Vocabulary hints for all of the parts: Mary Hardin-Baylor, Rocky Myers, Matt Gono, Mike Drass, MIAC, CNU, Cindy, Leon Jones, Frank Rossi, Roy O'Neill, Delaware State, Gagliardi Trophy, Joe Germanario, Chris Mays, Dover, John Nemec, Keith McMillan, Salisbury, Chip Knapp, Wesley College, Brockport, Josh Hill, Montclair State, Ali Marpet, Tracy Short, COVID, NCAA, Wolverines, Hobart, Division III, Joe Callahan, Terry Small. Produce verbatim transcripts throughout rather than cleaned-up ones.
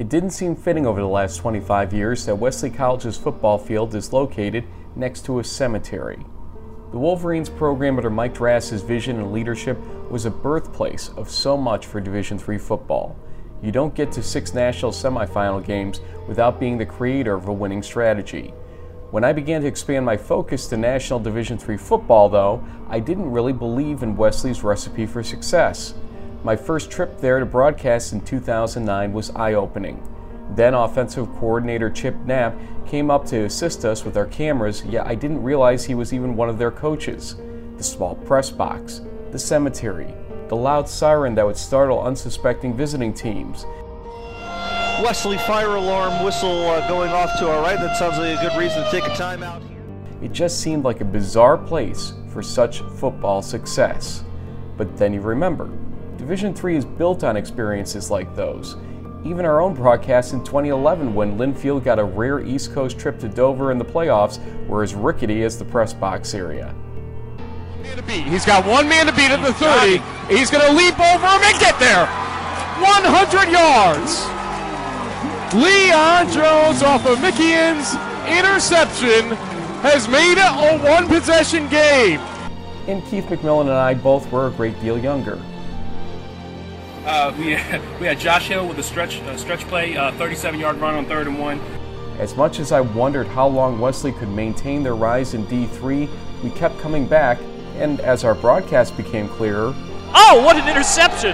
It didn't seem fitting over the last twenty-five years that Wesley College's football field is located next to a cemetery. The Wolverines program under Mike Drass's vision and leadership was a birthplace of so much for Division three football. You don't get to six national semifinal games without being the creator of a winning strategy. When I began to expand my focus to national Division three football, though, I didn't really believe in Wesley's recipe for success. My first trip there to broadcast in two thousand nine was eye-opening. Then offensive coordinator Chip Knapp came up to assist us with our cameras, yet I didn't realize he was even one of their coaches. The small press box, the cemetery, the loud siren that would startle unsuspecting visiting teams. Wesley fire alarm whistle uh, going off to our right. That sounds like a good reason to take a timeout here. It just seemed like a bizarre place for such football success. But then you remember, Division three is built on experiences like those. Even our own broadcast in twenty eleven, when Linfield got a rare East Coast trip to Dover in the playoffs, were as rickety as the press box area. Man to beat. He's got one man to beat at the thirty. He's going to leap over him and get there. one hundred yards. Leon Jones off of McKeon's interception has made it a one-possession game. And Keith McMillan and I both were a great deal younger. Uh, we, we had Josh Hill with a stretch, uh, stretch play, thirty-seven yard uh, run on third and one. As much as I wondered how long Wesley could maintain their rise in D three, we kept coming back, and as our broadcast became clearer... Oh, what an interception!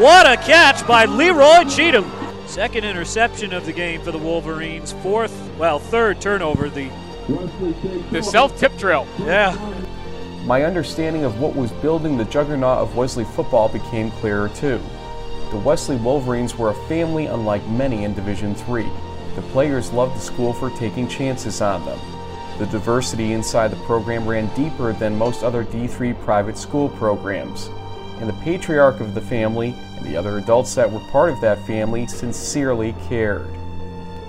What a catch by Leroy Cheatham! Second interception of the game for the Wolverines, fourth, well, third turnover, the, the self-tip drill. Yeah. My understanding of what was building the juggernaut of Wesley football became clearer too. The Wesley Wolverines were a family unlike many in Division three. The players loved the school for taking chances on them. The diversity inside the program ran deeper than most other D three private school programs. And the patriarch of the family and the other adults that were part of that family sincerely cared.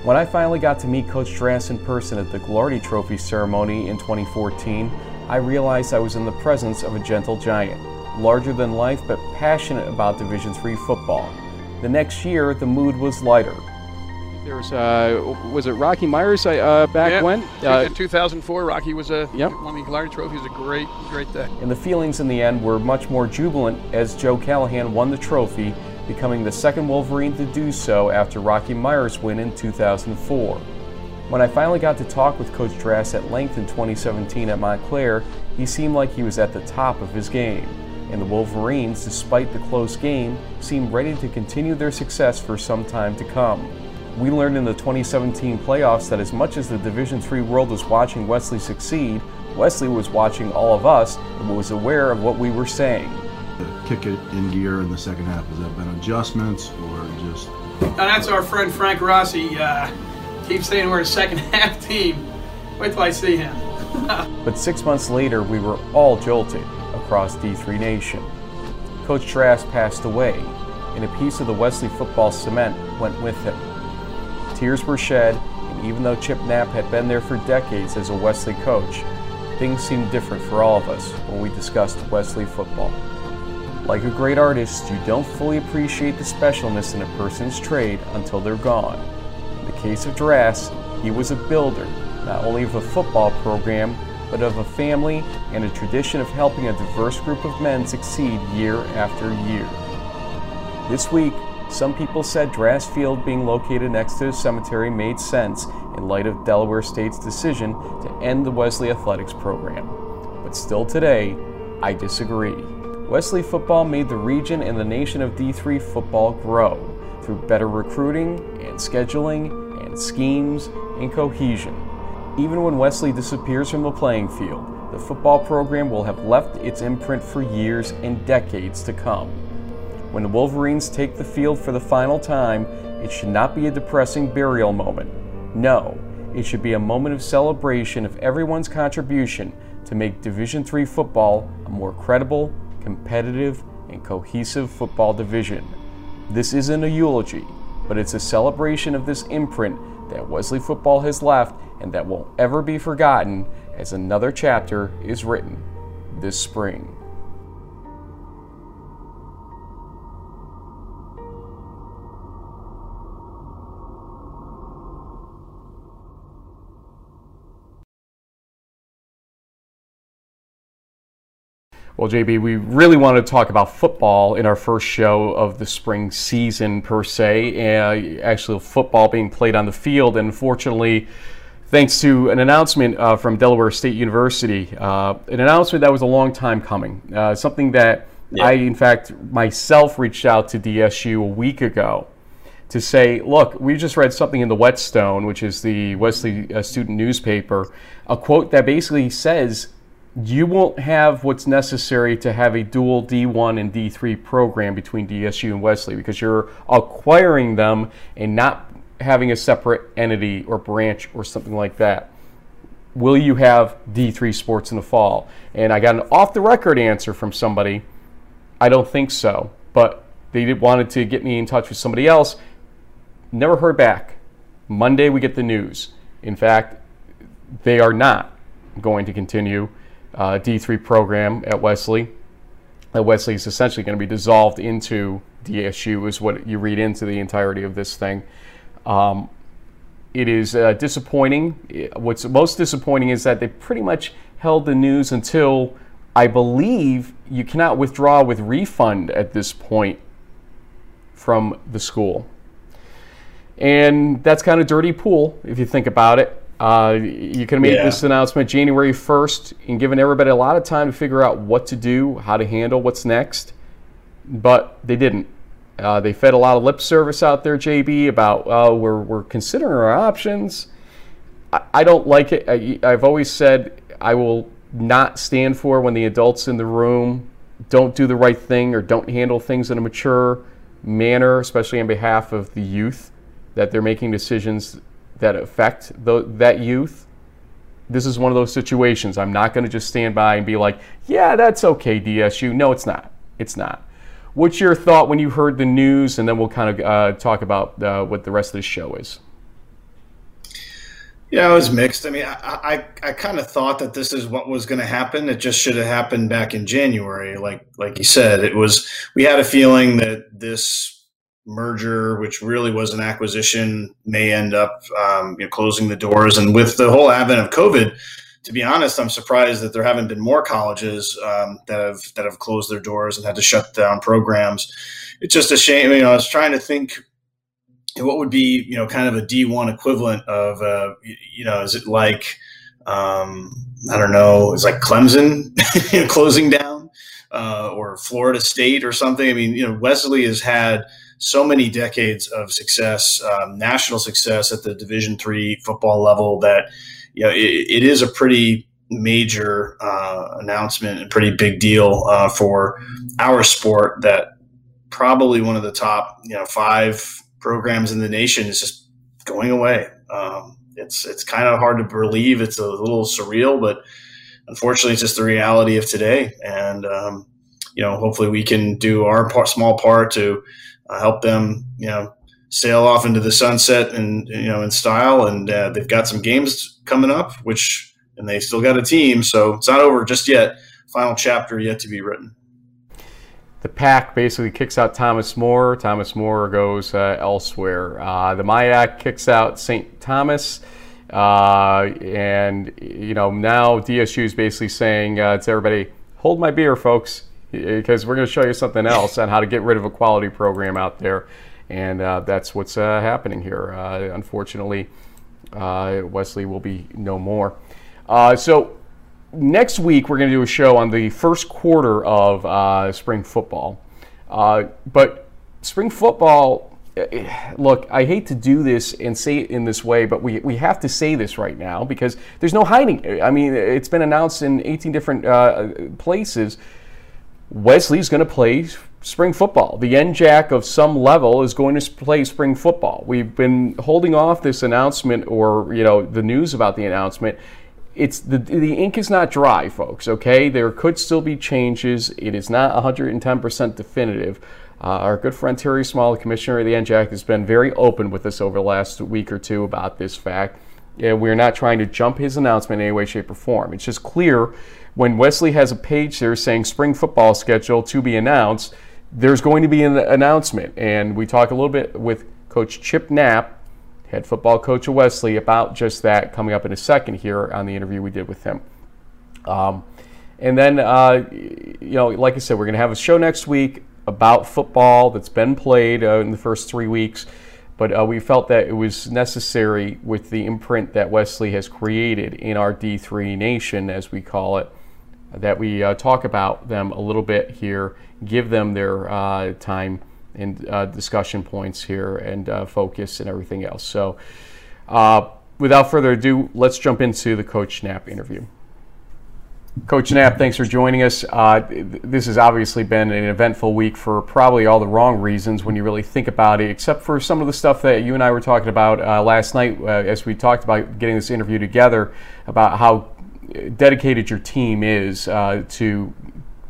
When I finally got to meet Coach Drass in person at the Gagliardi Trophy ceremony in twenty fourteen, I realized I was in the presence of a gentle giant, larger than life but passionate about Division three football. The next year, the mood was lighter. There was, uh, was it Rocky Myers uh, back yeah. when? Uh, in two thousand four, Rocky was a, yep. won the Gagliardi Trophy. It was a great, great day. And the feelings in the end were much more jubilant as Joe Callahan won the trophy, becoming the second Wolverine to do so after Rocky Myers' win in two thousand four. When I finally got to talk with Coach Drass at length in twenty seventeen at Montclair, he seemed like he was at the top of his game, and the Wolverines, despite the close game, seemed ready to continue their success for some time to come. We learned in the twenty seventeen playoffs that as much as the Division three world was watching Wesley succeed, Wesley was watching all of us and was aware of what we were saying. Kick it in gear in the second half, has that been adjustments or just... And that's our friend Frank Rossi. Uh... Keep saying we're a second half team. Wait till I see him. But six months later, we were all jolted across D three Nation. Coach Drass passed away, and a piece of the Wesley football cement went with him. Tears were shed, and even though Chip Knapp had been there for decades as a Wesley coach, things seemed different for all of us when we discussed Wesley football. Like a great artist, you don't fully appreciate the specialness in a person's trade until they're gone. In the case of Drass, he was a builder, not only of a football program, but of a family and a tradition of helping a diverse group of men succeed year after year. This week, some people said Drass Field being located next to a cemetery made sense in light of Delaware State's decision to end the Wesley athletics program. But still today, I disagree. Wesley football made the region and the nation of D three football grow through better recruiting and scheduling and schemes and cohesion. Even when Wesley disappears from the playing field, the football program will have left its imprint for years and decades to come. When the Wolverines take the field for the final time, it should not be a depressing burial moment. No, it should be a moment of celebration of everyone's contribution to make Division three football a more credible, competitive, and cohesive football division. This isn't a eulogy, but it's a celebration of this imprint that Wesley football has left and that won't ever be forgotten as another chapter is written this spring. Well, J B, we really wanted to talk about football in our first show of the spring season, per se, uh, actually football being played on the field. And unfortunately, thanks to an announcement uh, from Delaware State University, uh, an announcement that was a long time coming, uh, something that yeah. I, in fact, myself reached out to D S U a week ago to say, look, we just read something in the Whetstone, which is the Wesley uh, student newspaper, a quote that basically says, you won't have what's necessary to have a dual D one and D three program between D S U and Wesley because you're acquiring them and not having a separate entity or branch or something like that. Will you have D three sports in the fall? And I got an off-the-record answer from somebody. I don't think so, but they wanted to get me in touch with somebody else. Never heard back. Monday we get the news. In fact, they are not going to continue Uh, D three program at Wesley. Uh, Wesley is essentially going to be dissolved into D S U is what you read into the entirety of this thing. Um, it is uh, disappointing. What's most disappointing is that they pretty much held the news until, I believe, you cannot withdraw with refund at this point from the school. And that's kind of dirty pool if you think about it. Uh, you can make yeah. this announcement January first and giving everybody a lot of time to figure out what to do, how to handle what's next, but they didn't. Uh, they fed a lot of lip service out there, J B, about uh, we're, we're considering our options. I, I don't like it. I, I've always said I will not stand for when the adults in the room don't do the right thing or don't handle things in a mature manner, especially on behalf of the youth, that they're making decisions that affect the, that youth. This is one of those situations. I'm not going to just stand by and be like, yeah, that's okay, D S U. No, it's not. It's not. What's your thought when you heard the news? And then we'll kind of uh, talk about uh, what the rest of this show is. Yeah, it was mixed. I mean, I I, I kind of thought that this is what was going to happen. It just should have happened back in January. Like, like you said, it was, we had a feeling that this merger, which really was an acquisition, may end up um, you know, closing the doors. And with the whole advent of COVID, to be honest, I'm surprised that there haven't been more colleges um, that have that have closed their doors and had to shut down programs. It's just a shame. You know, I was trying to think what would be, you know, kind of a D one equivalent of, uh, you know, is it like, um, I don't know, it's like Clemson closing down uh, or Florida State or something. I mean, you know, Wesley has had so many decades of success, um, national success at the Division three football level that, you know, it, it is a pretty major uh, announcement and pretty big deal uh, for our sport that probably one of the top, you know, five programs in the nation is just going away. Um, it's, it's kind of hard to believe. It's a little surreal, but unfortunately it's just the reality of today. And, um, you know, hopefully we can do our part, small part to, Uh, help them, you know, sail off into the sunset and, you know, in style. And uh, they've got some games coming up, which, and they still got a team. So it's not over just yet. Final chapter yet to be written. The Pac basically kicks out Thomas More. Thomas More goes uh, elsewhere. Uh, the M I A C kicks out Saint Thomas. Uh, and, you know, now D S U is basically saying uh, to everybody, hold my beer, folks, because we're going to show you something else on how to get rid of a quality program out there. And uh, that's what's uh, happening here. Uh, unfortunately, uh, Wesley will be no more. Uh, so next week, we're going to do a show on the first quarter of uh, spring football. Uh, but spring football, look, I hate to do this and say it in this way, but we, we have to say this right now because there's no hiding it. I mean, it's been announced in eighteen different uh, places. Wesley's going to play spring football. The N J A C of some level is going to play spring football. We've been holding off this announcement or, you know, the news about the announcement. It's the the ink is not dry, folks, okay? There could still be changes. It is not one hundred ten percent definitive. Uh, our good friend Terry Small, the commissioner of the N J A C, has been very open with us over the last week or two about this fact. Yeah, we're not trying to jump his announcement in any way, shape, or form. It's just clear when Wesley has a page there saying spring football schedule to be announced, there's going to be an announcement. And we talk a little bit with Coach Chip Knapp, head football coach of Wesley, about just that coming up in a second here on the interview we did with him. Um, and then, uh, you know, like I said, we're going to have a show next week about football that's been played uh, in the first three weeks. But uh, we felt that it was necessary with the imprint that Wesley has created in our D three nation, as we call it, that we uh, talk about them a little bit here, give them their uh, time and uh, discussion points here and uh, focus and everything else. So uh, without further ado, let's jump into the Coach Knapp interview. Coach Knapp, thanks for joining us. Uh, this has obviously been an eventful week for probably all the wrong reasons when you really think about it, except for some of the stuff that you and I were talking about uh, last night uh, as we talked about getting this interview together, about how dedicated your team is uh, to,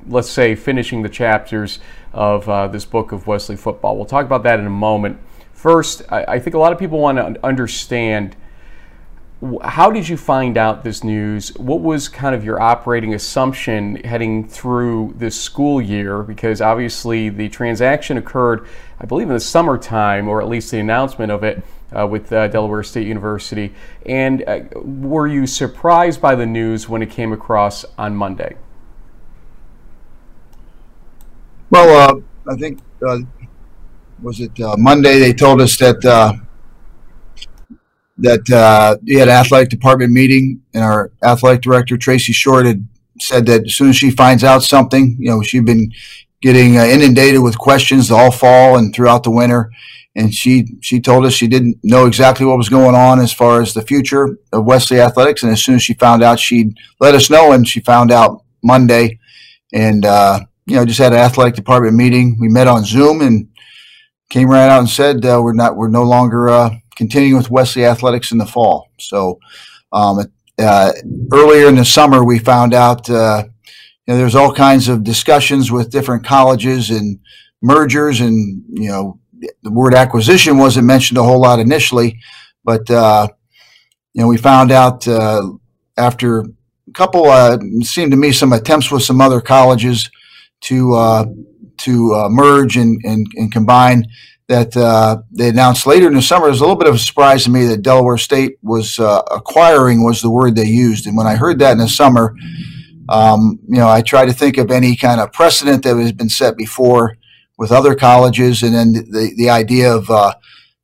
let's say, finishing the chapters of uh, this book of Wesley football. We'll talk about that in a moment. First, I, I think a lot of people want to understand, how did you find out this news? What was kind of your operating assumption heading through this school year? Because obviously the transaction occurred, I believe, in the summertime, or at least the announcement of it uh, with uh, Delaware State University. And uh, were you surprised by the news when it came across on Monday? Well, uh, I think, uh, was it uh, Monday, they told us that uh, that uh, we had an athletic department meeting, and our athletic director, Tracy Short, had said that as soon as she finds out something, you know, she'd been getting uh, inundated with questions all fall and throughout the winter. And she, she told us she didn't know exactly what was going on as far as the future of Wesley athletics. And as soon as she found out, she'd let us know. And she found out Monday, and, uh, you know, just had an athletic department meeting. We met on Zoom and came right out and said, uh, we're not, we're no longer, uh, continuing with Wesley athletics in the fall. So um, uh, earlier in the summer, we found out uh, you know, there's all kinds of discussions with different colleges and mergers, and you know, the word acquisition wasn't mentioned a whole lot initially, but uh, you know, we found out uh, after a couple uh, seemed to me some attempts with some other colleges to uh, to uh, merge and, and, and combine. That uh, they announced later in the summer. It was a little bit of a surprise to me that Delaware State was uh, acquiring was the word they used. And when I heard that in the summer, um, you know, I tried to think of any kind of precedent that has been set before with other colleges. And then the, the idea of, uh,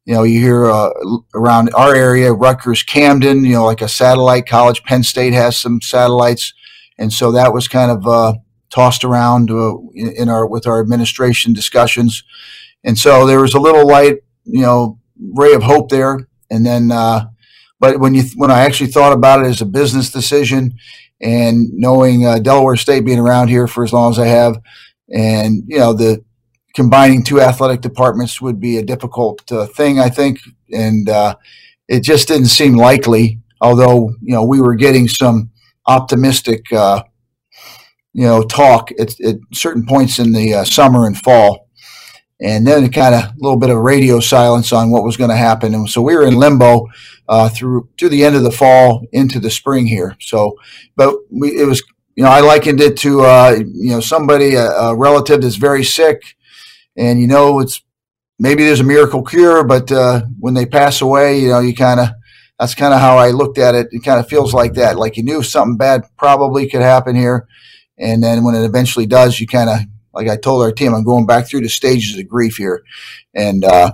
you know, you hear uh, around our area, Rutgers, Camden, you know, like a satellite college. Penn State has some satellites. And so that was kind of uh, tossed around uh, in our with our administration discussions. And so there was a little light, you know, ray of hope there. And then, uh, but when you, when I actually thought about it as a business decision, and knowing uh, Delaware State being around here for as long as I have, and, you know, the combining two athletic departments would be a difficult uh, thing, I think. And uh, it just didn't seem likely, although, you know, we were getting some optimistic, uh, you know, talk at, at certain points in the uh, summer and fall. And then kind of a little bit of radio silence on what was going to happen. And so we were in limbo uh, through through the end of the fall into the spring here. So, but we, it was, you know, I likened it to, uh, you know, somebody, a, a relative that's very sick. And, you know, it's maybe there's a miracle cure, but uh, when they pass away, you know, you kind of, that's kind of how I looked at it. It kind of feels like that, like you knew something bad probably could happen here. And then when it eventually does, you kind of, like I told our team, I'm going back through the stages of grief here, and uh,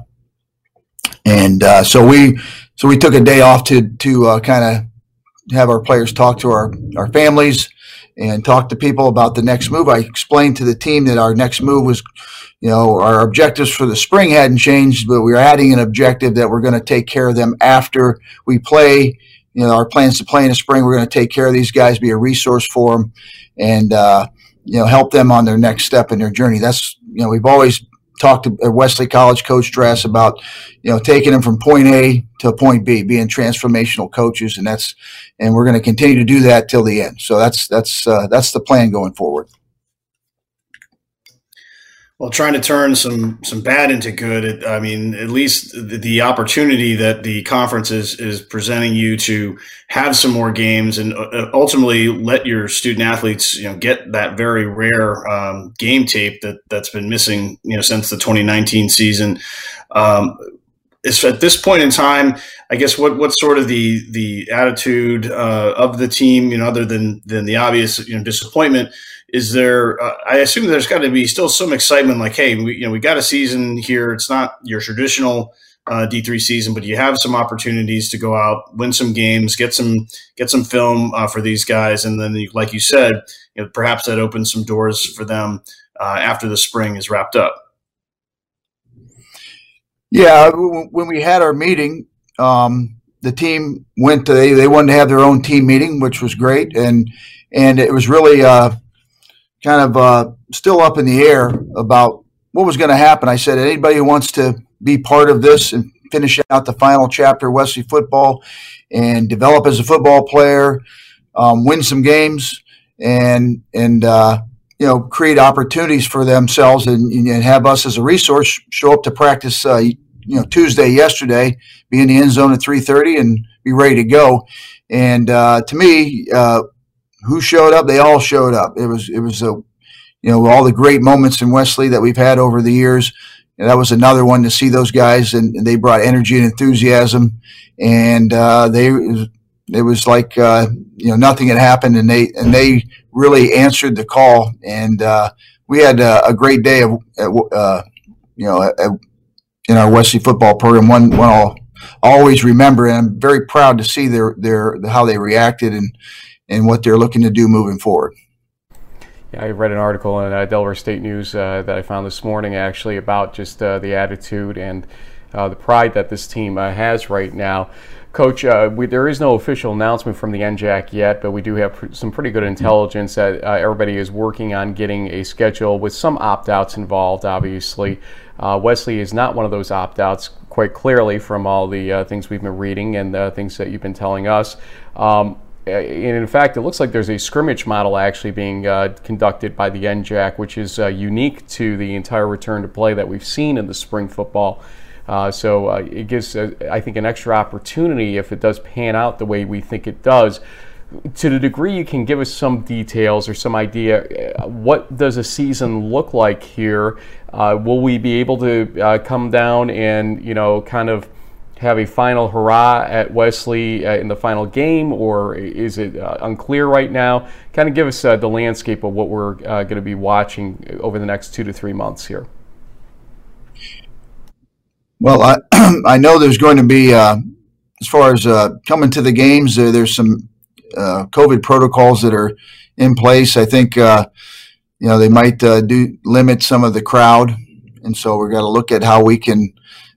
and uh, so we so we took a day off to to uh, kind of have our players talk to our our families and talk to people about the next move. I explained to the team that our next move was, you know, our objectives for the spring hadn't changed, but we were adding an objective that we're going to take care of them after we play. You know, our plans to play in the spring. We're going to take care of these guys, be a resource for them, and. Uh, you know, help them on their next step in their journey. That's, you know, we've always talked to Wesley College Coach Drass about, you know, taking them from point A to point B, being transformational coaches. And that's, and we're going to continue to do that till the end. So that's, that's, uh, that's the plan going forward. Well, trying to turn some, some bad into good. I mean, at least the, the opportunity that the conference is, is presenting you to have some more games and ultimately let your student athletes, you know, get that very rare um, game tape that that's been missing, you know, since the twenty nineteen season. Um, it's at this point in time, I guess, what, what sort of the, the attitude uh, of the team, you know, other than, than the obvious, you know, disappointment, is there, uh, I assume there's got to be still some excitement, like, hey, we, you know, we got a season here. It's not your traditional uh, D three season, but you have some opportunities to go out, win some games, get some get some film uh, for these guys. And then, like you said, you know, perhaps that opens some doors for them uh, after the spring is wrapped up. Yeah, when we had our meeting, um, the team went to, they, they wanted to have their own team meeting, which was great. And, and it was really uh, kind of uh, still up in the air about what was going to happen. I said, anybody who wants to be part of this and finish out the final chapter of Wesley football and develop as a football player, um, win some games and, and, uh, you know, create opportunities for themselves and, and have us as a resource, show up to practice, uh, you know, Tuesday, yesterday, be in the end zone at three thirty and be ready to go. And uh, to me, uh, who showed up? They all showed up. It was, it was, a, you know, all the great moments in Wesley that we've had over the years. And that was another one to see those guys. And they brought energy and enthusiasm. And uh, they, it was like, uh, you know, nothing had happened, and they and they really answered the call, and uh, we had a, a great day of uh, you know a, in our Wesley football program. One one I'll always remember, and I'm very proud to see their their how they reacted and and what they're looking to do moving forward. Yeah, I read an article in uh, Delaware State News uh, that I found this morning actually about just uh, the attitude and uh, the pride that this team uh, has right now. Coach, uh, we, there is no official announcement from the N J A C yet, but we do have pr some pretty good intelligence that uh, everybody is working on getting a schedule with some opt-outs involved, obviously. Uh, Wesley is not one of those opt-outs, quite clearly, from all the uh, things we've been reading and the things that you've been telling us. Um, and in fact, it looks like there's a scrimmage model actually being uh, conducted by the N J A C, which is uh, unique to the entire return to play that we've seen in the spring football. Uh, so uh, it gives, uh, I think, an extra opportunity if it does pan out the way we think it does. To the degree you can give us some details or some idea, what does a season look like here? Uh, will we be able to uh, come down and, you know, kind of have a final hurrah at Wesley uh, in the final game, or is it uh, unclear right now? Kind of give us uh, the landscape of what we're uh, going to be watching over the next two to three months here. Well, I, I know there's going to be, uh, as far as uh, coming to the games, uh, there's some uh, COVID protocols that are in place. I think, uh, you know, they might uh, do limit some of the crowd. And so we're going to look at how we can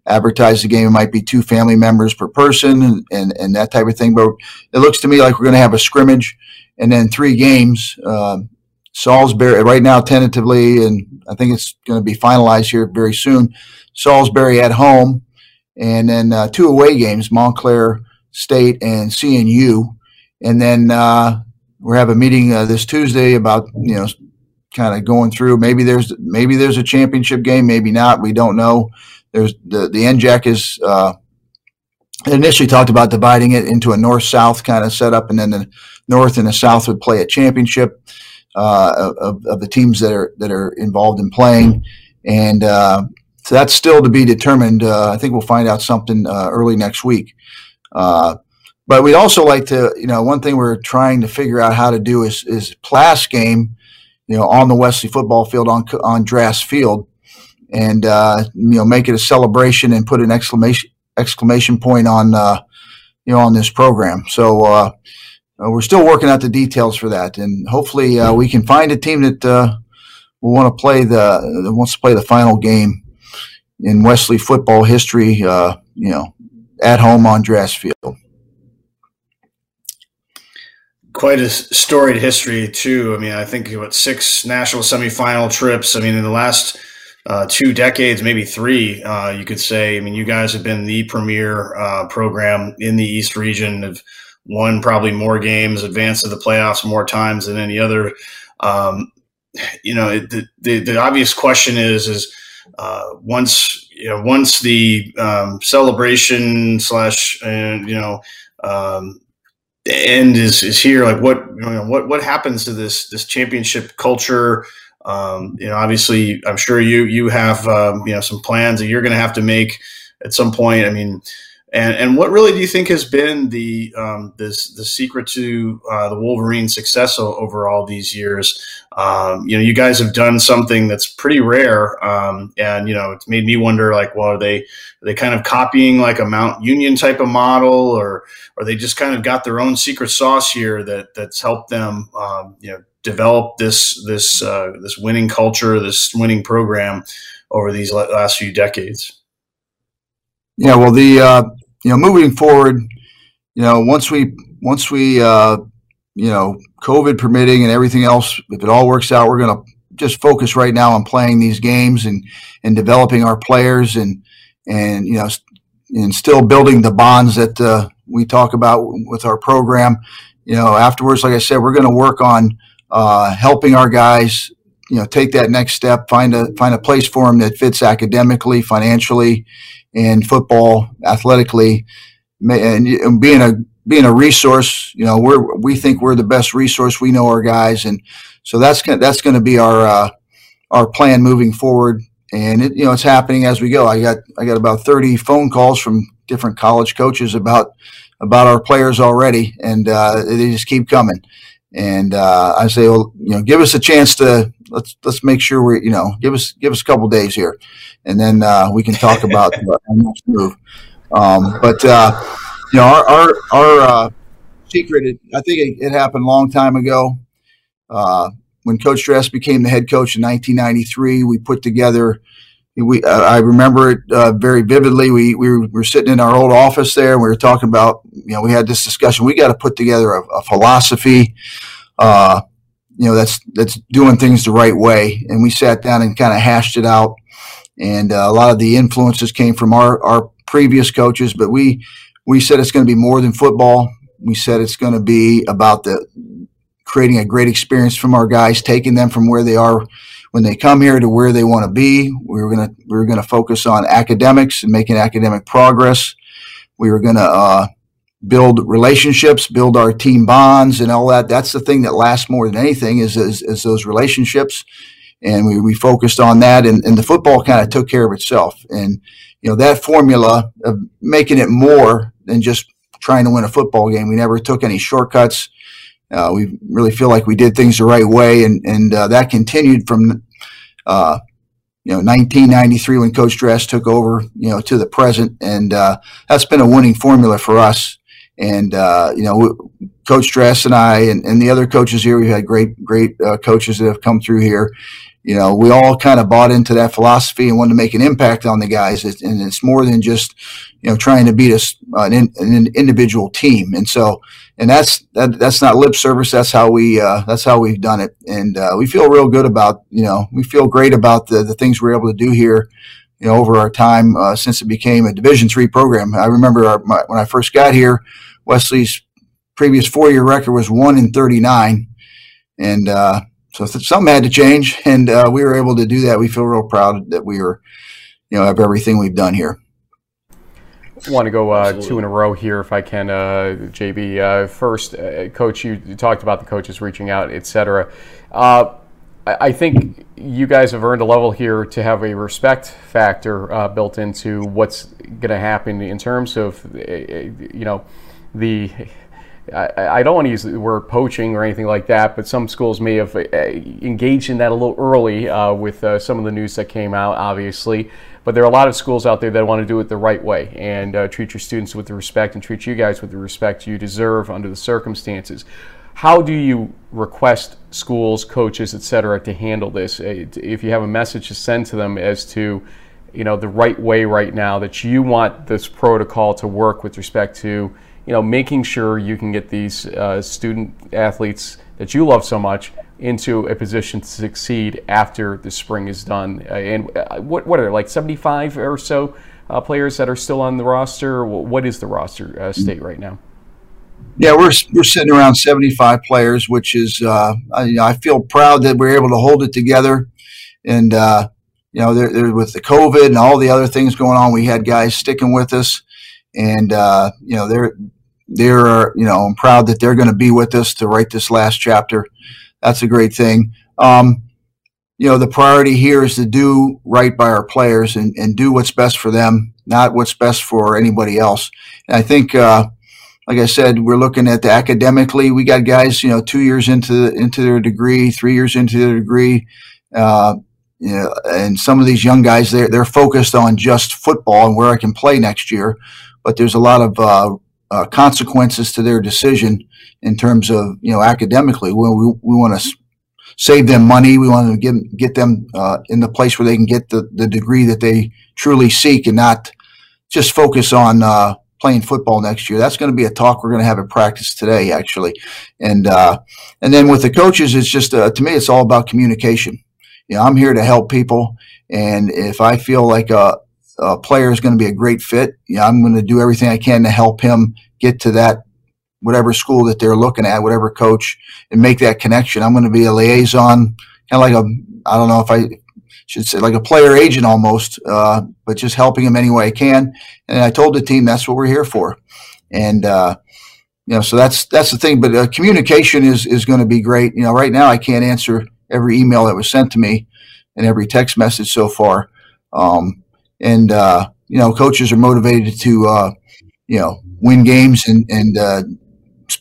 advertise the game. It might be two family members per person and, and, and that type of thing. But it looks to me like we're going to have a scrimmage and then three games. Uh, Salisbury, right now tentatively, and I think it's going to be finalized here very soon, Salisbury at home, and then uh, two away games, Montclair State and C N U. And then uh, we're having a meeting uh, this Tuesday about, you know, kind of going through. Maybe there's maybe there's a championship game, maybe not. We don't know. There's the, the N J A C is uh, initially talked about dividing it into a north-south kind of setup, and then the north and the south would play a championship. Uh, of, of the teams that are that are involved in playing, and uh, so that's still to be determined. Uh, I think we'll find out something uh, early next week. Uh, but we'd also like to, you know, one thing we're trying to figure out how to do is is class game, you know, on the Wesley football field on on Drass Field, and uh, you know, make it a celebration and put an exclamation exclamation point on uh, you know on this program. So. Uh, Uh, we're still working out the details for that, and hopefully uh, we can find a team that uh, will want to play the that wants to play the final game in Wesley football history. Uh, you know, at home on Drass Field. Quite a storied history, too. I mean, I think what six national semifinal trips. I mean, in the last uh, two decades, maybe three, uh, you could say. I mean, you guys have been the premier uh, program in the East region of. Won probably more games, advanced to the playoffs more times than any other. Um, you know, the, the, the obvious question is, is uh, once, you know, once the um, celebration slash, uh, you know, um, the end is, is here, like what, you know, what, what happens to this, this championship culture? Um, you know, obviously I'm sure you, you have, um, you know, some plans that you're going to have to make at some point. I mean, And, and what really do you think has been the um, this the secret to uh, the Wolverine success over all these years? Um, you know, you guys have done something that's pretty rare, um, and you know, it's made me wonder, like, well, are they are they kind of copying like a Mount Union type of model, or or they just kind of got their own secret sauce here that that's helped them, um, you know, develop this this uh, this winning culture, this winning program over these last few decades? Yeah, well, the uh, you know, moving forward, you know, once we, once we, uh, you know, COVID permitting and everything else, if it all works out, we're going to just focus right now on playing these games and, and developing our players and, and, you know, and still building the bonds that uh, we talk about with our program. You know, afterwards, like I said, we're going to work on uh, helping our guys, you know, take that next step, find a, find a place for them that fits academically, financially, and football, athletically, and being a being a resource. You know, we're we think we're the best resource. We know our guys, and so that's gonna, that's going to be our uh, our plan moving forward. And it, you know, it's happening as we go. I got I got about thirty phone calls from different college coaches about about our players already, and uh, they just keep coming. And uh, I say, well, you know, give us a chance to let's let's make sure we, you know, give us give us a couple days here, and then uh, we can talk about the next move. Um, but uh, you know, our our, our uh, secret, I think it, it happened a long time ago. Uh, when Coach Drass became the head coach in nineteen ninety-three, we put together. We uh, I remember it uh, very vividly. We we were sitting in our old office there. And we were talking about, you know, we had this discussion. We got to put together a, a philosophy, uh, you know, that's that's doing things the right way. And we sat down and kind of hashed it out. And uh, a lot of the influences came from our, our previous coaches. But we we said it's going to be more than football. We said it's going to be about the creating a great experience from our guys, taking them from where they are when they come here to where they want to be. We were gonna we were gonna focus on academics and making academic progress. We were gonna uh, build relationships, build our team bonds, and all that. That's the thing that lasts more than anything is is, is those relationships. And we, we focused on that, and, and the football kind of took care of itself. And you know, that formula of making it more than just trying to win a football game. We never took any shortcuts. Uh, we really feel like we did things the right way, and and uh, that continued from uh, you know nineteen ninety-three when Coach Drass took over, you know, to the present, and uh, that's been a winning formula for us. And uh, you know, Coach Drass and I, and, and the other coaches here, we've had great great uh, coaches that have come through here. You know, we all kind of bought into that philosophy and wanted to make an impact on the guys. It, and it's more than just, you know, trying to beat us, uh, an, an individual team. And so, and that's, that, that's not lip service. That's how we, uh, that's how we've done it. And, uh, we feel real good about, you know, we feel great about the, the things we're able to do here, you know, over our time, uh, since it became a Division three program. I remember our, my, when I first got here, Wesley's previous four year record was one in thirty-nine. And, uh, So something had to change, and uh, we were able to do that. We feel real proud that we were, you know, of everything we've done here. I want to go uh, two in a row here if I can, uh, J B. Uh, first, uh, Coach, you, you talked about the coaches reaching out, et cetera. Uh, I, I think you guys have earned a level here to have a respect factor uh, built into what's going to happen in terms of, uh, you know, the – I don't want to use the word poaching or anything like that, but some schools may have engaged in that a little early uh, with uh, some of the news that came out, obviously. But there are a lot of schools out there that want to do it the right way and uh, treat your students with the respect and treat you guys with the respect you deserve under the circumstances. How do you request schools, coaches, et cetera, to handle this? If you have a message to send to them as to, you know, the right way right now that you want this protocol to work with respect to, you know, making sure you can get these uh, student athletes that you love so much into a position to succeed after the spring is done. Uh, and uh, what what are there, like seventy-five or so uh, players that are still on the roster? What is the roster uh, state right now? Yeah, we're we're sitting around seventy-five players, which is uh, I, I feel proud that we're able to hold it together. And uh, you know, there, there, with the COVID and all the other things going on, we had guys sticking with us, and uh, you know, they're. They're, you know, I'm proud that they're going to be with us to write this last chapter. That's a great thing. Um, you know, the priority here is to do right by our players and, and do what's best for them, not what's best for anybody else. And I think, uh, like I said, we're looking at the academically. We got guys, you know, two years into into their degree, three years into their degree, uh, you know, and some of these young guys, they're, they're focused on just football and where I can play next year. But there's a lot of uh, uh, consequences to their decision in terms of, you know, academically. We we, we want to save them money. We want to get get them uh, in the place where they can get the, the degree that they truly seek and not just focus on uh, – playing football next year. That's going to be a talk we're going to have at practice today, actually. And uh, and then with the coaches, it's just, uh, to me, it's all about communication. You know, I'm here to help people. And if I feel like a, a player is going to be a great fit, you know, I'm going to do everything I can to help him get to that, whatever school that they're looking at, whatever coach, and make that connection. I'm going to be a liaison, kind of like a, I don't know if I should say like a player agent almost, uh, but just helping him any way I can. And I told the team that's what we're here for. And, uh, you know, so that's that's the thing. But uh, communication is, is going to be great. You know, right now I can't answer every email that was sent to me and every text message so far. Um, and, uh, you know, coaches are motivated to, uh, you know, win games and, and uh,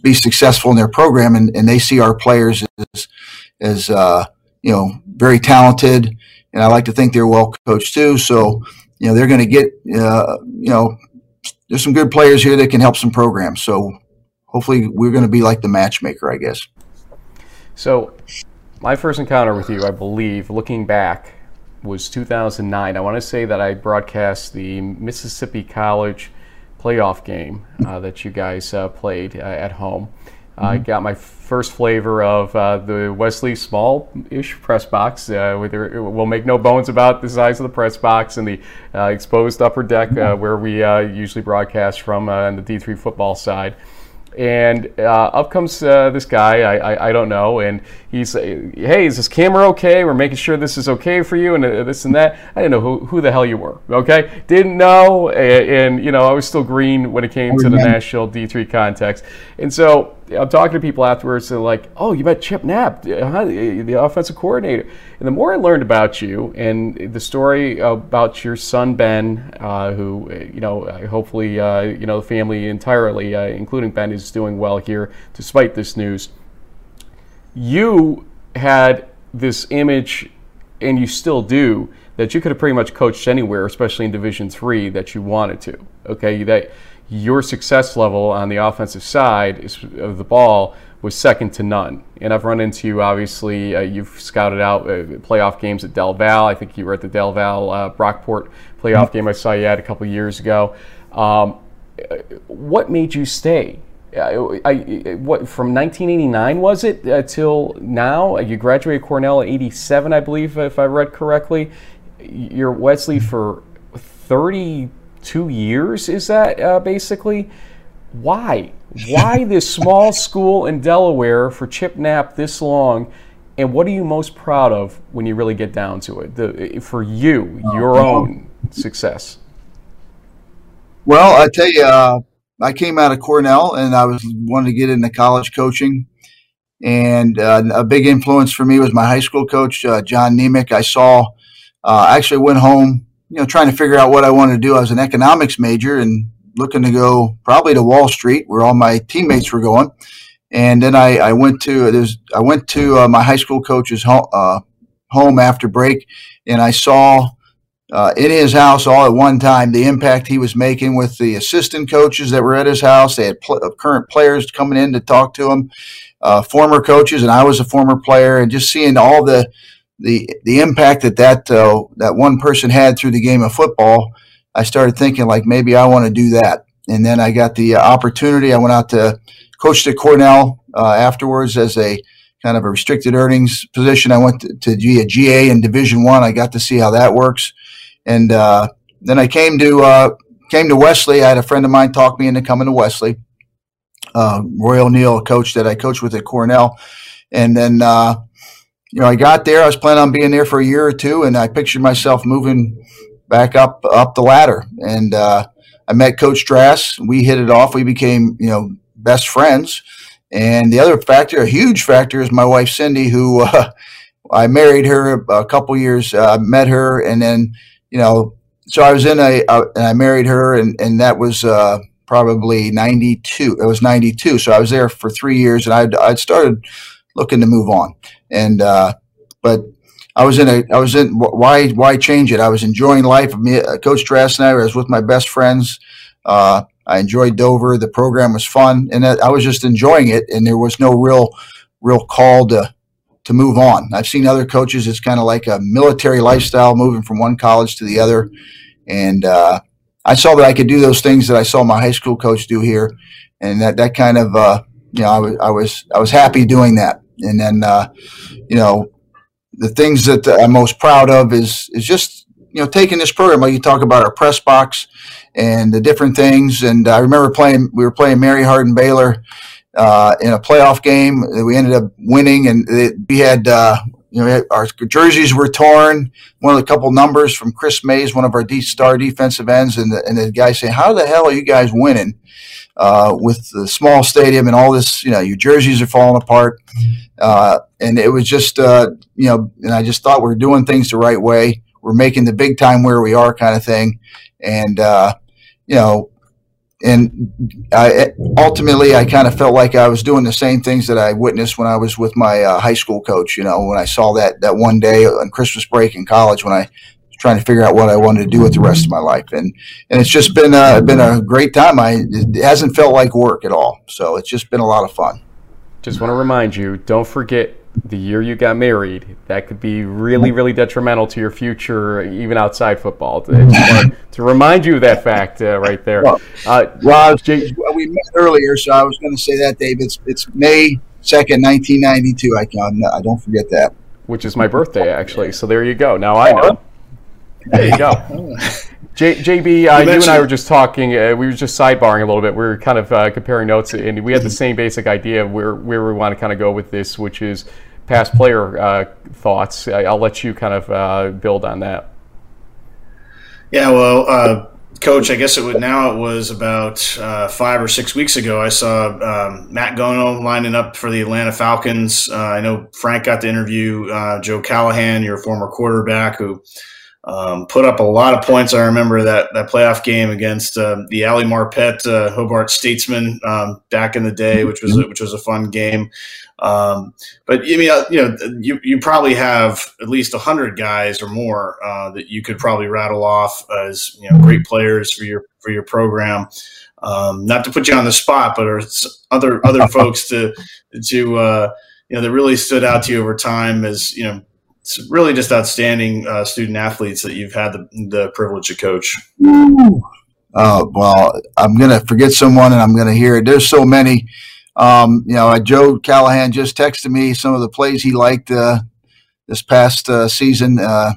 be successful in their program. And, and they see our players as, as uh, you know, very talented. And I like to think they're well coached too. So, you know, they're going to get, uh, you know, there's some good players here that can help some programs. So hopefully we're going to be like the matchmaker, I guess. So my first encounter with you, I believe, looking back, was two thousand nine. I want to say that I broadcast the Mississippi College playoff game uh, that you guys uh, played uh, at home. Mm-hmm. I got my first flavor of uh, the Wesley small-ish press box. Uh, with their, we'll make no bones about the size of the press box and the uh, exposed upper deck uh, where we uh, usually broadcast from uh, on the D three football side. And uh, up comes uh, this guy, I, I I don't know, and he's, hey, is this camera okay? We're making sure this is okay for you and uh, this and that. I didn't know who, who the hell you were, okay? Didn't know, and, and, you know, I was still green when it came to the national D three context. And so I'm talking to people afterwards, and like, oh, you met Chip Knapp, the offensive coordinator. And the more I learned about you and the story about your son, Ben, uh, who, you know, hopefully, uh, you know, the family entirely, uh, including Ben, is doing well here despite this news. You had this image, and you still do, that you could have pretty much coached anywhere, especially in Division three, that you wanted to, okay? That your success level on the offensive side of the ball was second to none. And I've run into you, obviously, uh, you've scouted out uh, playoff games at DelVal. I think you were at the DelVal uh, Brockport playoff mm-hmm. game I saw you at a couple years ago. Um, what made you stay? I, I, what, from nineteen eighty-nine, was it, uh, till now? You graduated Cornell in eighty-seven, I believe, if I read correctly. You're Wesley for thirty-two years, is that uh, basically? Why? Why this small school in Delaware for Chip Knapp this long? And what are you most proud of when you really get down to it, the, for you, your uh, own success? Well, I tell you, uh, I came out of Cornell, and I was wanted to get into college coaching. And uh, a big influence for me was my high school coach, uh, John Nemec. I saw Uh, I actually went home, you know, trying to figure out what I wanted to do. I was an economics major and looking to go probably to Wall Street, where all my teammates were going. And then I, I went to there's I went to uh, my high school coach's home, uh, home after break, and I saw uh, in his house all at one time the impact he was making with the assistant coaches that were at his house. They had pl- current players coming in to talk to him, uh, former coaches, and I was a former player, and just seeing all the the the impact that that, uh, that one person had through the game of football, I started thinking, like, maybe I want to do that. And then I got the opportunity. I went out to coach at Cornell uh, afterwards as a kind of a restricted earnings position. I went to, to be a G A in Division One. I. I got to see how that works. And uh, then I came to uh, came to Wesley. I had a friend of mine talk me into coming to Wesley. Uh, Roy O'Neill, a coach that I coached with at Cornell. And then uh, – you know, I got there. I was planning on being there for a year or two, and I pictured myself moving back up up the ladder. And uh, I met Coach Drass. We hit it off. We became, you know, best friends. And the other factor, a huge factor, is my wife Cindy, who uh, I married her a couple years. I uh, met her, and then, you know, so I was in a, uh, and I married her, and, and that was uh, probably ninety-two. It was ninety-two. So I was there for three years, and I'd, I'd started looking to move on. And, uh, but I was in a, I was in, why, why change it? I was enjoying life. Me, Coach Drass and I, I was with my best friends. Uh, I enjoyed Dover. The program was fun, and I was just enjoying it. And there was no real, real call to, to move on. I've seen other coaches. It's kind of like a military lifestyle, moving from one college to the other. And uh, I saw that I could do those things that I saw my high school coach do here. And that, that kind of, uh, you know, I was, I was, I was happy doing that. And then, uh, you know, the things that I'm most proud of is, is just, you know, taking this program, like you talk about our press box and the different things. And I remember playing, we were playing Mary Hardin-Baylor Uh, in a playoff game that we ended up winning, and it, we had, uh, you know, we had, our jerseys were torn. One of the couple numbers from Chris Mays, one of our D star defensive ends, and the, and the guy saying, "How the hell are you guys winning uh, with the small stadium and all this? You know, your jerseys are falling apart." Uh, and it was just, uh, you know, and I just thought we we're doing things the right way. We're making the big time where we are, kind of thing, and uh, you know. And I, ultimately, I kind of felt like I was doing the same things that I witnessed when I was with my uh, high school coach. You know, when I saw that that one day on Christmas break in college, when I was trying to figure out what I wanted to do with the rest of my life, and and it's just been a, been a great time. I it hasn't felt like work at all, so it's just been a lot of fun. Just want to remind you, don't forget the year you got married. That could be really, really detrimental to your future, even outside football. To, to remind you of that fact uh, right there. Well, uh, well, I was, well, we met earlier, so I was going to say that, Dave. It's it's May second, nineteen ninety-two. I can, I don't forget that. Which is my birthday, actually. So there you go. Now I know. There you go. J- JB, uh, you, you and I were just talking. Uh, we were just sidebarring a little bit. We were kind of uh, comparing notes, and we had the same basic idea of where, where we want to kind of go with this, which is past player uh, thoughts. I, I'll let you kind of uh, build on that. Yeah, well, uh, Coach, I guess it would now it was about uh, five or six weeks ago. I saw um, Matt Gono lining up for the Atlanta Falcons. Uh, I know Frank got to interview uh, Joe Callahan, your former quarterback, who – Um, put up a lot of points. I remember that, that playoff game against uh, the Ali Marpet uh, Hobart Statesman um, back in the day, which was a, which was a fun game. Um, but I mean, uh, you know, you you probably have at least a hundred guys or more uh, that you could probably rattle off as, you know, great players for your for your program. Um, not to put you on the spot, but are other other folks to to uh, you know, that really stood out to you over time as, you know. It's really just outstanding uh, student athletes that you've had the, the privilege to coach. Uh, well, I'm going to forget someone, and I'm going to hear it. There's so many. Um, you know, Joe Callahan just texted me some of the plays he liked uh, this past uh, season, uh,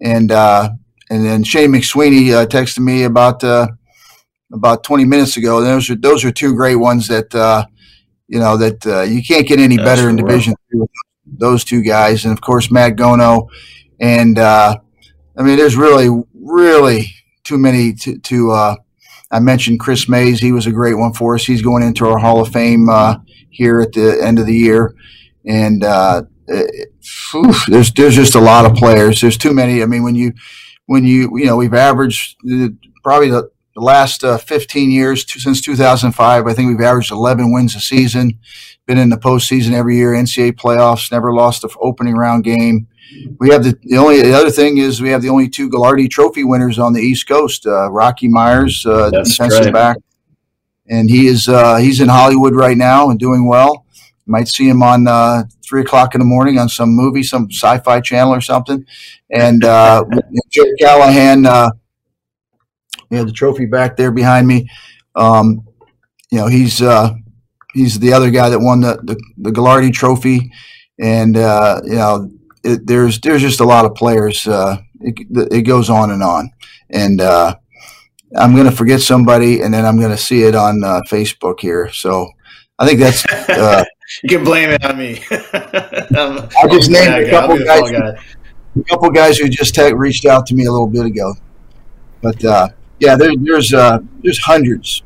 and uh, and then Shane McSweeney uh, texted me about uh, about twenty minutes ago. And those are those are two great ones that uh, you know that uh, you can't get any That's better in Division three. Those two guys, and of course Matt Gono, and uh, I mean, there's really, really too many to. to uh, I mentioned Chris Mays; he was a great one for us. He's going into our Hall of Fame uh, here at the end of the year, and uh, it, whew, there's there's just a lot of players. There's too many. I mean, when you when you you know, we've averaged probably the, the last uh, fifteen years to, since two thousand five. I think we've averaged eleven wins a season. Been in the postseason every year, N C A A playoffs, never lost the opening round game. We have the, the only the other thing is we have the only two Gagliardi Trophy winners on the East Coast, uh, Rocky Myers, uh, defensive back, and he is uh, he's in Hollywood right now and doing well. You might see him on uh, three o'clock in the morning on some movie, some sci-fi channel or something. And uh, Joe Callahan, uh, we have the trophy back there behind me. Um, you know, he's. Uh, He's the other guy that won the, the, the Gagliardi Trophy. And, uh, you know, it, there's there's just a lot of players. Uh, it, it goes on and on. And uh, I'm going to forget somebody, and then I'm going to see it on uh, Facebook here. So I think that's uh, – You can blame it on me. um, I just named a couple guys, guy. a couple guys who just te- reached out to me a little bit ago. But, uh, yeah, there, there's uh, there's hundreds.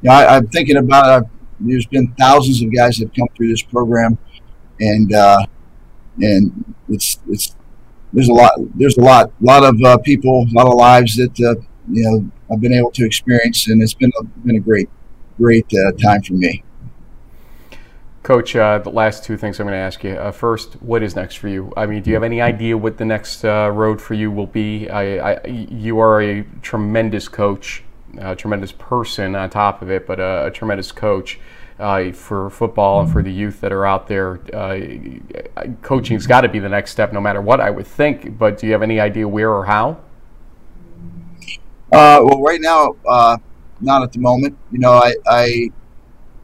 You know, I, I'm thinking about uh, – there's been thousands of guys that have come through this program, and uh, and it's it's there's a lot there's a lot lot of uh, people, a lot of lives that uh, you know I've been able to experience, and it's been a, been a great great uh, time for me. Coach, uh, the last two things I'm going to ask you. Uh, first, what is next for you? I mean, do you have any idea what the next uh, road for you will be? I, I, you are a tremendous coach, a tremendous person on top of it, but a, a tremendous coach uh, for football and for the youth that are out there. Uh, coaching's got to be the next step, no matter what, I would think. But do you have any idea where or how? Uh, well, right now, uh, not at the moment. You know, I. I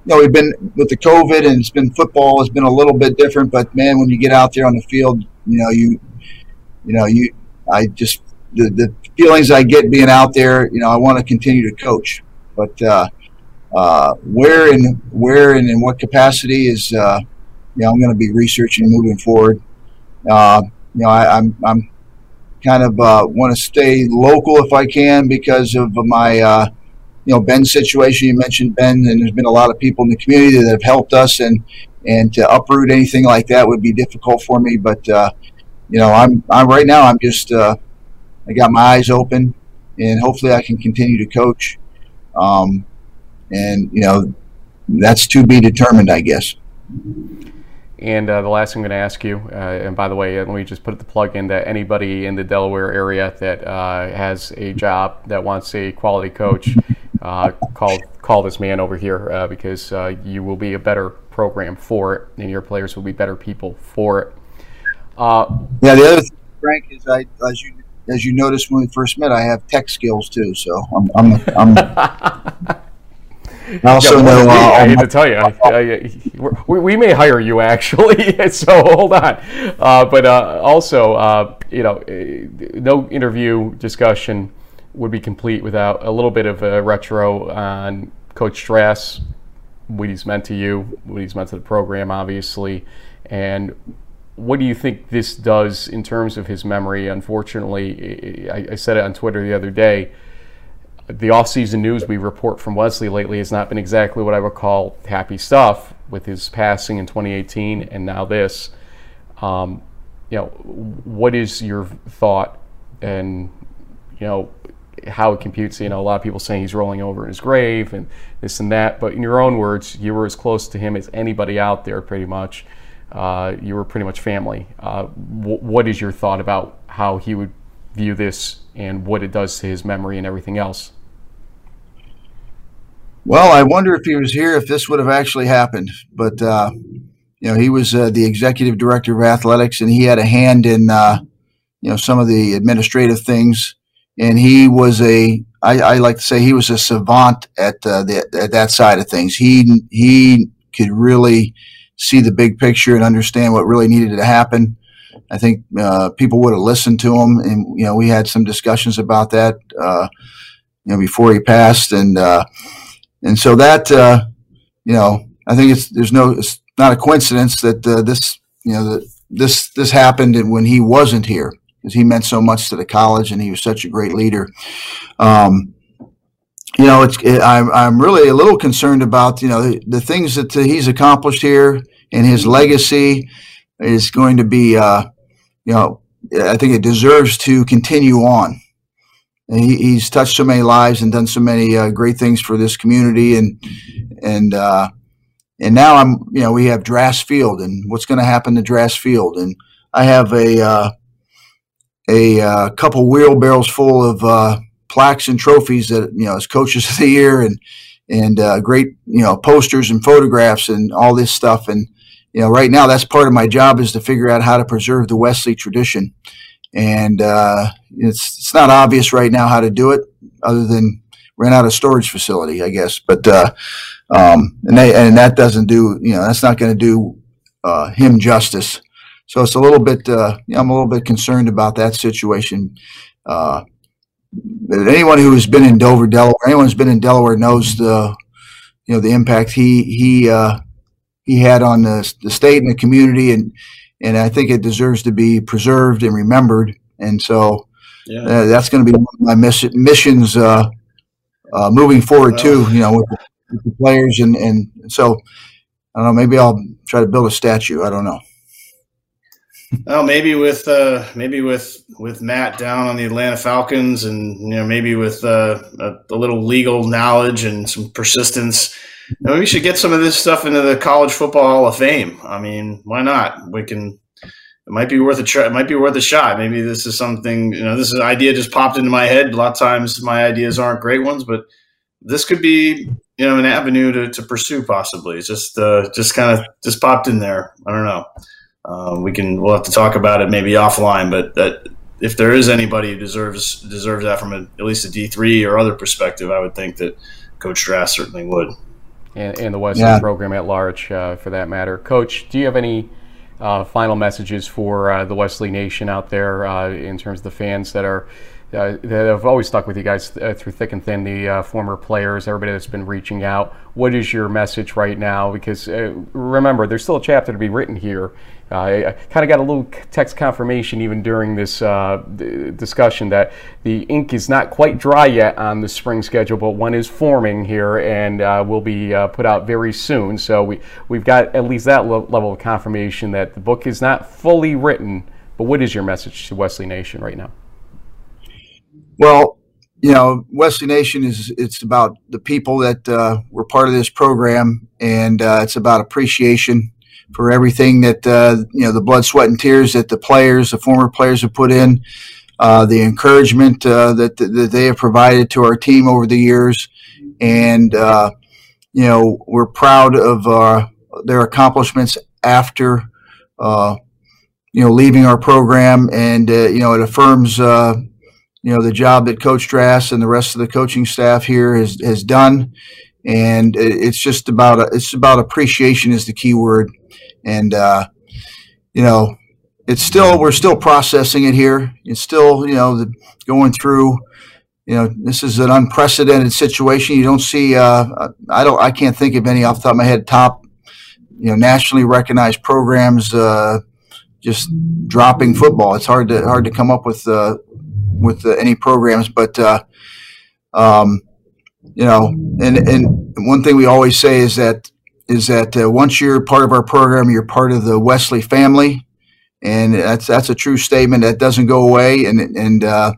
You know, we've been with the COVID, and it's been football. It's been a little bit different, but man, when you get out there on the field, you know, you, you know, you. I just the, the feelings I get being out there. You know, I want to continue to coach, but uh, uh, where and where and in what capacity is, uh, you know, I'm going to be researching moving forward. Uh, you know, I, I'm I'm kind of uh, want to stay local if I can because of my. Uh, You know, Ben's situation, you mentioned Ben, and there's been a lot of people in the community that have helped us, and and to uproot anything like that would be difficult for me. But, uh, you know, I'm I'm right now I'm just uh, I got my eyes open, and hopefully I can continue to coach. Um, and, you know, that's to be determined, I guess. And uh, the last thing I'm going to ask you, uh, and by the way, let me just put the plug in that anybody in the Delaware area that uh, has a job that wants a quality coach, Uh, call call this man over here uh, because uh, you will be a better program for it, and your players will be better people for it. Uh, yeah, the other thing, Frank, is I as you as you noticed when we first met, I have tech skills too. So I'm I'm, I'm I also yeah, know. Uh, I hate to tell you, I, I, we we may hire you actually. So hold on, uh, but uh, also uh, you know, no interview discussion would be complete without a little bit of a retro on Coach Drass, what he's meant to you, what he's meant to the program, obviously. And what do you think this does in terms of his memory? Unfortunately, I, I said it on Twitter the other day, the off-season news we report from Wesley lately has not been exactly what I would call happy stuff, with his passing in twenty eighteen and now this. Um, you know, what is your thought, and, you know, how it computes? You know, a lot of people saying he's rolling over in his grave and this and that, but in your own words, you were as close to him as anybody out there, pretty much. Uh, you were pretty much family. Uh, w- what is your thought about how he would view this and what it does to his memory and everything else? Well, I wonder if he was here, if this would have actually happened, but uh, you know, he was uh, the executive director of athletics, and he had a hand in uh, you know, some of the administrative things. And he was a, I, I like to say he was a savant at uh, the, at that side of things. He he could really see the big picture and understand what really needed to happen. I think uh, people would have listened to him, and you know, we had some discussions about that, uh, you know, before he passed, and uh, and so that uh, you know, I think it's there's no it's not a coincidence that uh, this you know the, this this happened when he wasn't here, because he meant so much to the college, and he was such a great leader. Um, you know, it's it, I'm I'm really a little concerned about you know the, the things that he's accomplished here, and his legacy is going to be uh, you know I think it deserves to continue on. And he, he's touched so many lives and done so many uh, great things for this community, and and uh, and now I'm you know we have Drass Field, and what's going to happen to Drass Field, and I have a uh, a uh, couple wheelbarrows full of uh, plaques and trophies that, you know, as coaches of the year, and, and uh, great, you know, posters and photographs and all this stuff. And, you know, right now that's part of my job, is to figure out how to preserve the Wesley tradition. And uh, it's, it's not obvious right now how to do it, other than rent out a storage facility, I guess. But, uh, um, and they, and that doesn't do, you know, that's not going to do uh, him justice. So it's a little bit, uh, you know, I'm a little bit concerned about that situation. Uh, but anyone who has been in Dover, Delaware, anyone who's been in Delaware knows the, you know, the impact he he uh, he had on the, the state and the community, and and I think it deserves to be preserved and remembered. And so yeah. uh, that's going to be one of my miss- missions uh, uh, moving forward well, too. You know, with the, with the players, and and so I don't know. Maybe I'll try to build a statue. I don't know. Well, maybe with uh, maybe with with Matt down on the Atlanta Falcons, and you know, maybe with uh, a, a little legal knowledge and some persistence, you know, we should get some of this stuff into the College Football Hall of Fame. I mean, why not? We can. It might be worth a try. It might be worth a shot. Maybe this is something. You know, this is an idea just popped into my head. A lot of times, my ideas aren't great ones, but this could be, you know, an avenue to, to pursue possibly. It's just uh, just kind of just popped in there. I don't know. Uh, we can we'll have to talk about it maybe offline, but that if there is anybody who deserves deserves that from a, at least a D three or other perspective, I would think that Coach Drass certainly would, and, and the Western yeah. program at large, uh, for that matter. Coach, do you have any uh, final messages for uh, the Wesley Nation out there uh, in terms of the fans that are uh, that have always stuck with you guys uh, through thick and thin, the uh, former players, everybody that's been reaching out? What is your message right now? Because uh, remember, there's still a chapter to be written here. Uh, I kind of got a little text confirmation even during this uh, discussion that the ink is not quite dry yet on the spring schedule, but one is forming here and uh, will be uh, put out very soon. So we, we've got at least that lo- level of confirmation that the book is not fully written. But what is your message to Wesley Nation right now? Well, you know, Wesley Nation is, it's about the people that uh, were part of this program, and uh, it's about appreciation for everything that, uh, you know, the blood, sweat, and tears that the players, the former players have put in, uh, the encouragement uh, that, that they have provided to our team over the years. And, uh, you know, we're proud of uh, their accomplishments after, uh, you know, leaving our program. And, uh, you know, it affirms, uh, you know, the job that Coach Drass and the rest of the coaching staff here has, has done. And it's just about, it's about appreciation is the key word. And, uh, you know, it's still, we're still processing it here. It's still, you know, the, going through, you know, this is an unprecedented situation. You don't see, uh, I don't, I can't think of any off the top of my head, top, you know, nationally recognized programs, uh, just dropping football. It's hard to, hard to come up with, uh, with uh, any programs, but, uh, um, you know, and, and one thing we always say is that is that uh, once you're part of our program, you're part of the Wesley family, and that's that's a true statement that doesn't go away. And and uh,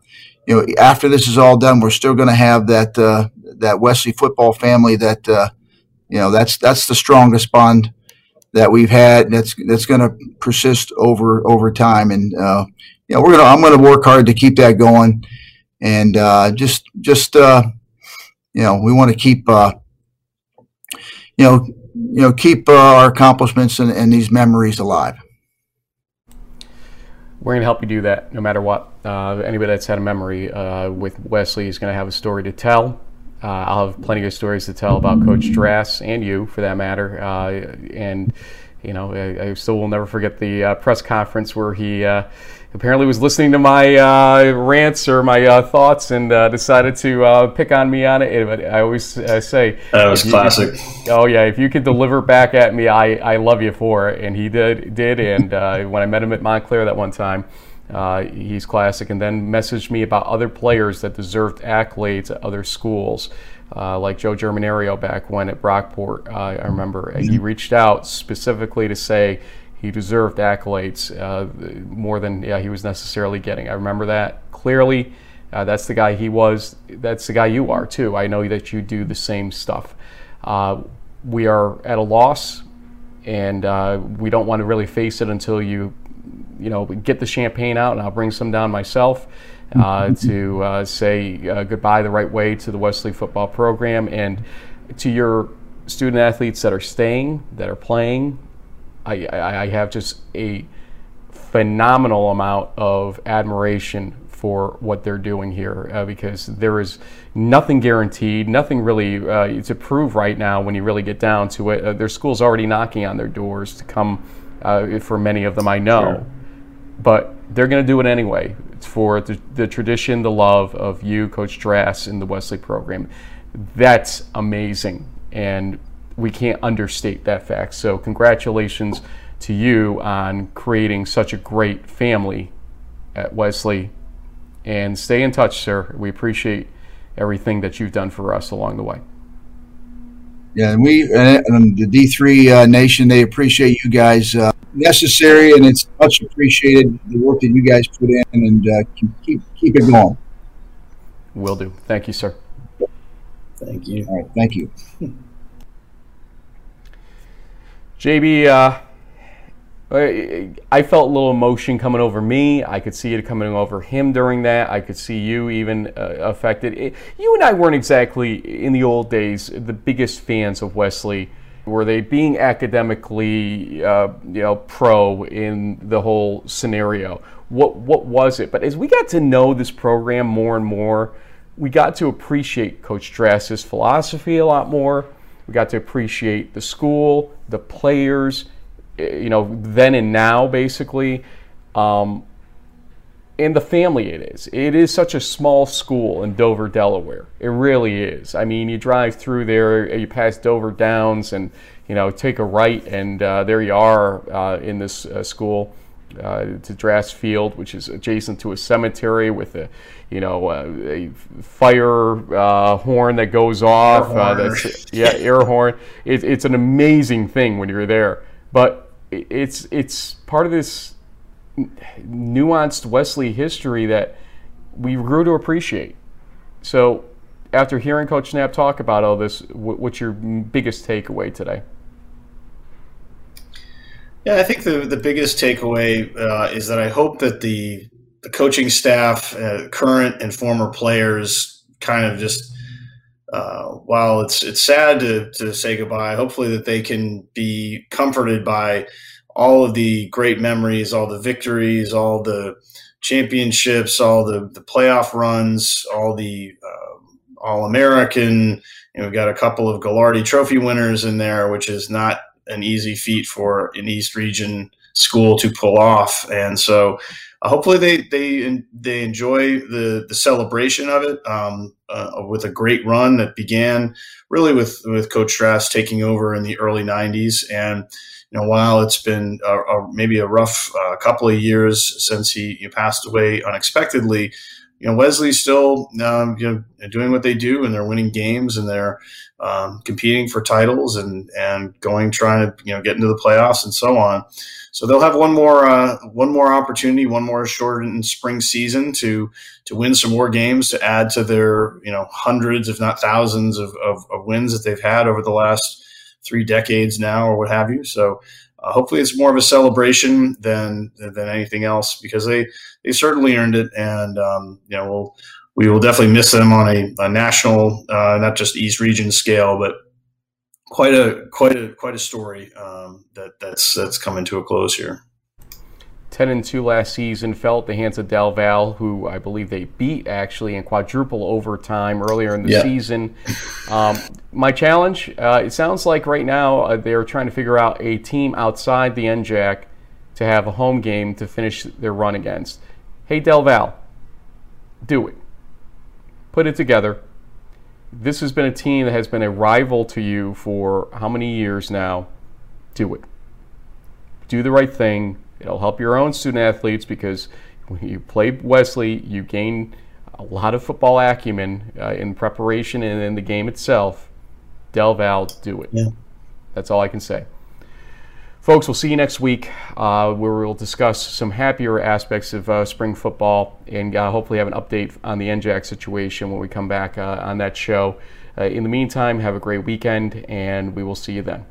you know, after this is all done, we're still going to have that uh, that Wesley football family. That uh, you know, that's that's the strongest bond that we've had. And that's that's going to persist over over time. And uh, you know, we're gonna I'm going to work hard to keep that going, and uh, just just. Uh, You know, we want to keep, uh, you know, you know, keep uh, our accomplishments and, and these memories alive. We're going to help you do that no matter what. Uh, anybody that's had a memory uh, with Wesley is going to have a story to tell. Uh, I'll have plenty of stories to tell about Coach Drass and you, for that matter. Uh, and, you know, I, I still will never forget the uh, press conference where he uh, apparently was listening to my uh, rants or my uh, thoughts and uh, decided to uh, pick on me on it. But I always uh, say... That was classic. You, oh, yeah. If you could deliver back at me, I, I love you for it. And he did. did. And uh, when I met him at Montclair that one time, uh, he's classic. And then messaged me about other players that deserved accolades at other schools. Uh, like Joe Germanario back when at Brockport, uh, I remember. He reached out specifically to say he deserved accolades uh, more than yeah, he was necessarily getting. I remember that clearly. Uh, that's the guy he was. That's the guy you are, too. I know that you do the same stuff. Uh, we are at a loss, and uh, we don't want to really face it until you, you know, get the champagne out, and I'll bring some down myself. Uh, to uh, say uh, goodbye the right way to the Wesley football program, and to your student athletes that are staying, that are playing. I, I, I have just a phenomenal amount of admiration for what they're doing here uh, because there is nothing guaranteed, nothing really uh, to prove right now when you really get down to it. Uh, their school's already knocking on their doors to come uh, for many of them, I know. Sure. But they're going to do it anyway. It's for the, the tradition, the love of you, Coach Drass, and the Wesley program. That's amazing, and we can't understate that fact. So congratulations to you on creating such a great family at Wesley. And stay in touch, sir. We appreciate everything that you've done for us along the way. Yeah, and we and the D three uh, Nation, they appreciate you guys. Uh necessary, and it's much appreciated, the work that you guys put in, and uh, keep keep it going. Will do. Thank you, sir. Thank you. All right, thank you. J B, uh, I felt a little emotion coming over me. I could see it coming over him during that. I could see you even uh, affected. It, you and I weren't exactly, in the old days, the biggest fans of Wesley. Were they being academically uh, you know, pro in the whole scenario? What, what was it? But as we got to know this program more and more, we got to appreciate Coach Drass's philosophy a lot more. We got to appreciate the school, the players, you know, then and now, basically, um, and the family it is. It is such a small school in Dover, Delaware. It really is. I mean, you drive through there, you pass Dover Downs, and, you know, take a right, and uh, there you are uh, in this uh, school. Uh, to Drass Field, which is adjacent to a cemetery, with a, you know, uh, a fire uh, horn that goes off. Air uh, that's, yeah, air horn. It, it's an amazing thing when you're there. But it's it's part of this nuanced Wesley history that we grew to appreciate. So, after hearing Coach Knapp talk about all this, what's your biggest takeaway today? Yeah, I think the, the biggest takeaway uh, is that I hope that the the coaching staff, uh, current and former players, kind of just uh, while it's it's sad to, to say goodbye, hopefully that they can be comforted by all of the great memories, all the victories, all the championships, all the, the playoff runs, all the uh, All-American. You know, we've got a couple of Gagliardi Trophy winners in there, which is not an easy feat for an East Region school to pull off. And so uh, hopefully they they they enjoy the the celebration of it um, uh, with a great run that began really with, with Coach Drass taking over in the early nineties. And, you know, while it's been a, a, maybe a rough uh, couple of years since he, he passed away unexpectedly, you know, Wesley's still um, you know, doing what they do, and they're winning games, and they're um, competing for titles, and, and going, trying to, you know, get into the playoffs and so on. So they'll have one more uh, one more opportunity, one more shortened spring season to to win some more games, to add to their, you know, hundreds, if not thousands, of, of, of wins that they've had over the last three decades now, or what have you. So uh, hopefully it's more of a celebration than than anything else, because they. They certainly earned it, and um, you know, we'll, we will definitely miss them on a, a national, uh, not just East Region scale, but quite a quite a quite a story um, that that's that's coming to a close here. Ten and two last season fell at the hands of DelVal, who I believe they beat actually in quadruple overtime earlier in the yeah. season. Um, my challenge, uh, it sounds like right now uh, they're trying to figure out a team outside the N J A C to have a home game to finish their run against. Hey, DelVal, do it. Put it together. This has been a team that has been a rival to you for how many years now? Do it. Do the right thing. It'll help your own student-athletes, because when you play Wesley, you gain a lot of football acumen uh, in preparation and in the game itself. DelVal, do it. Yeah. That's all I can say. Folks, we'll see you next week uh, where we'll discuss some happier aspects of uh, spring football, and uh, hopefully have an update on the N J A C situation when we come back uh, on that show. Uh, in the meantime, have a great weekend, and we will see you then.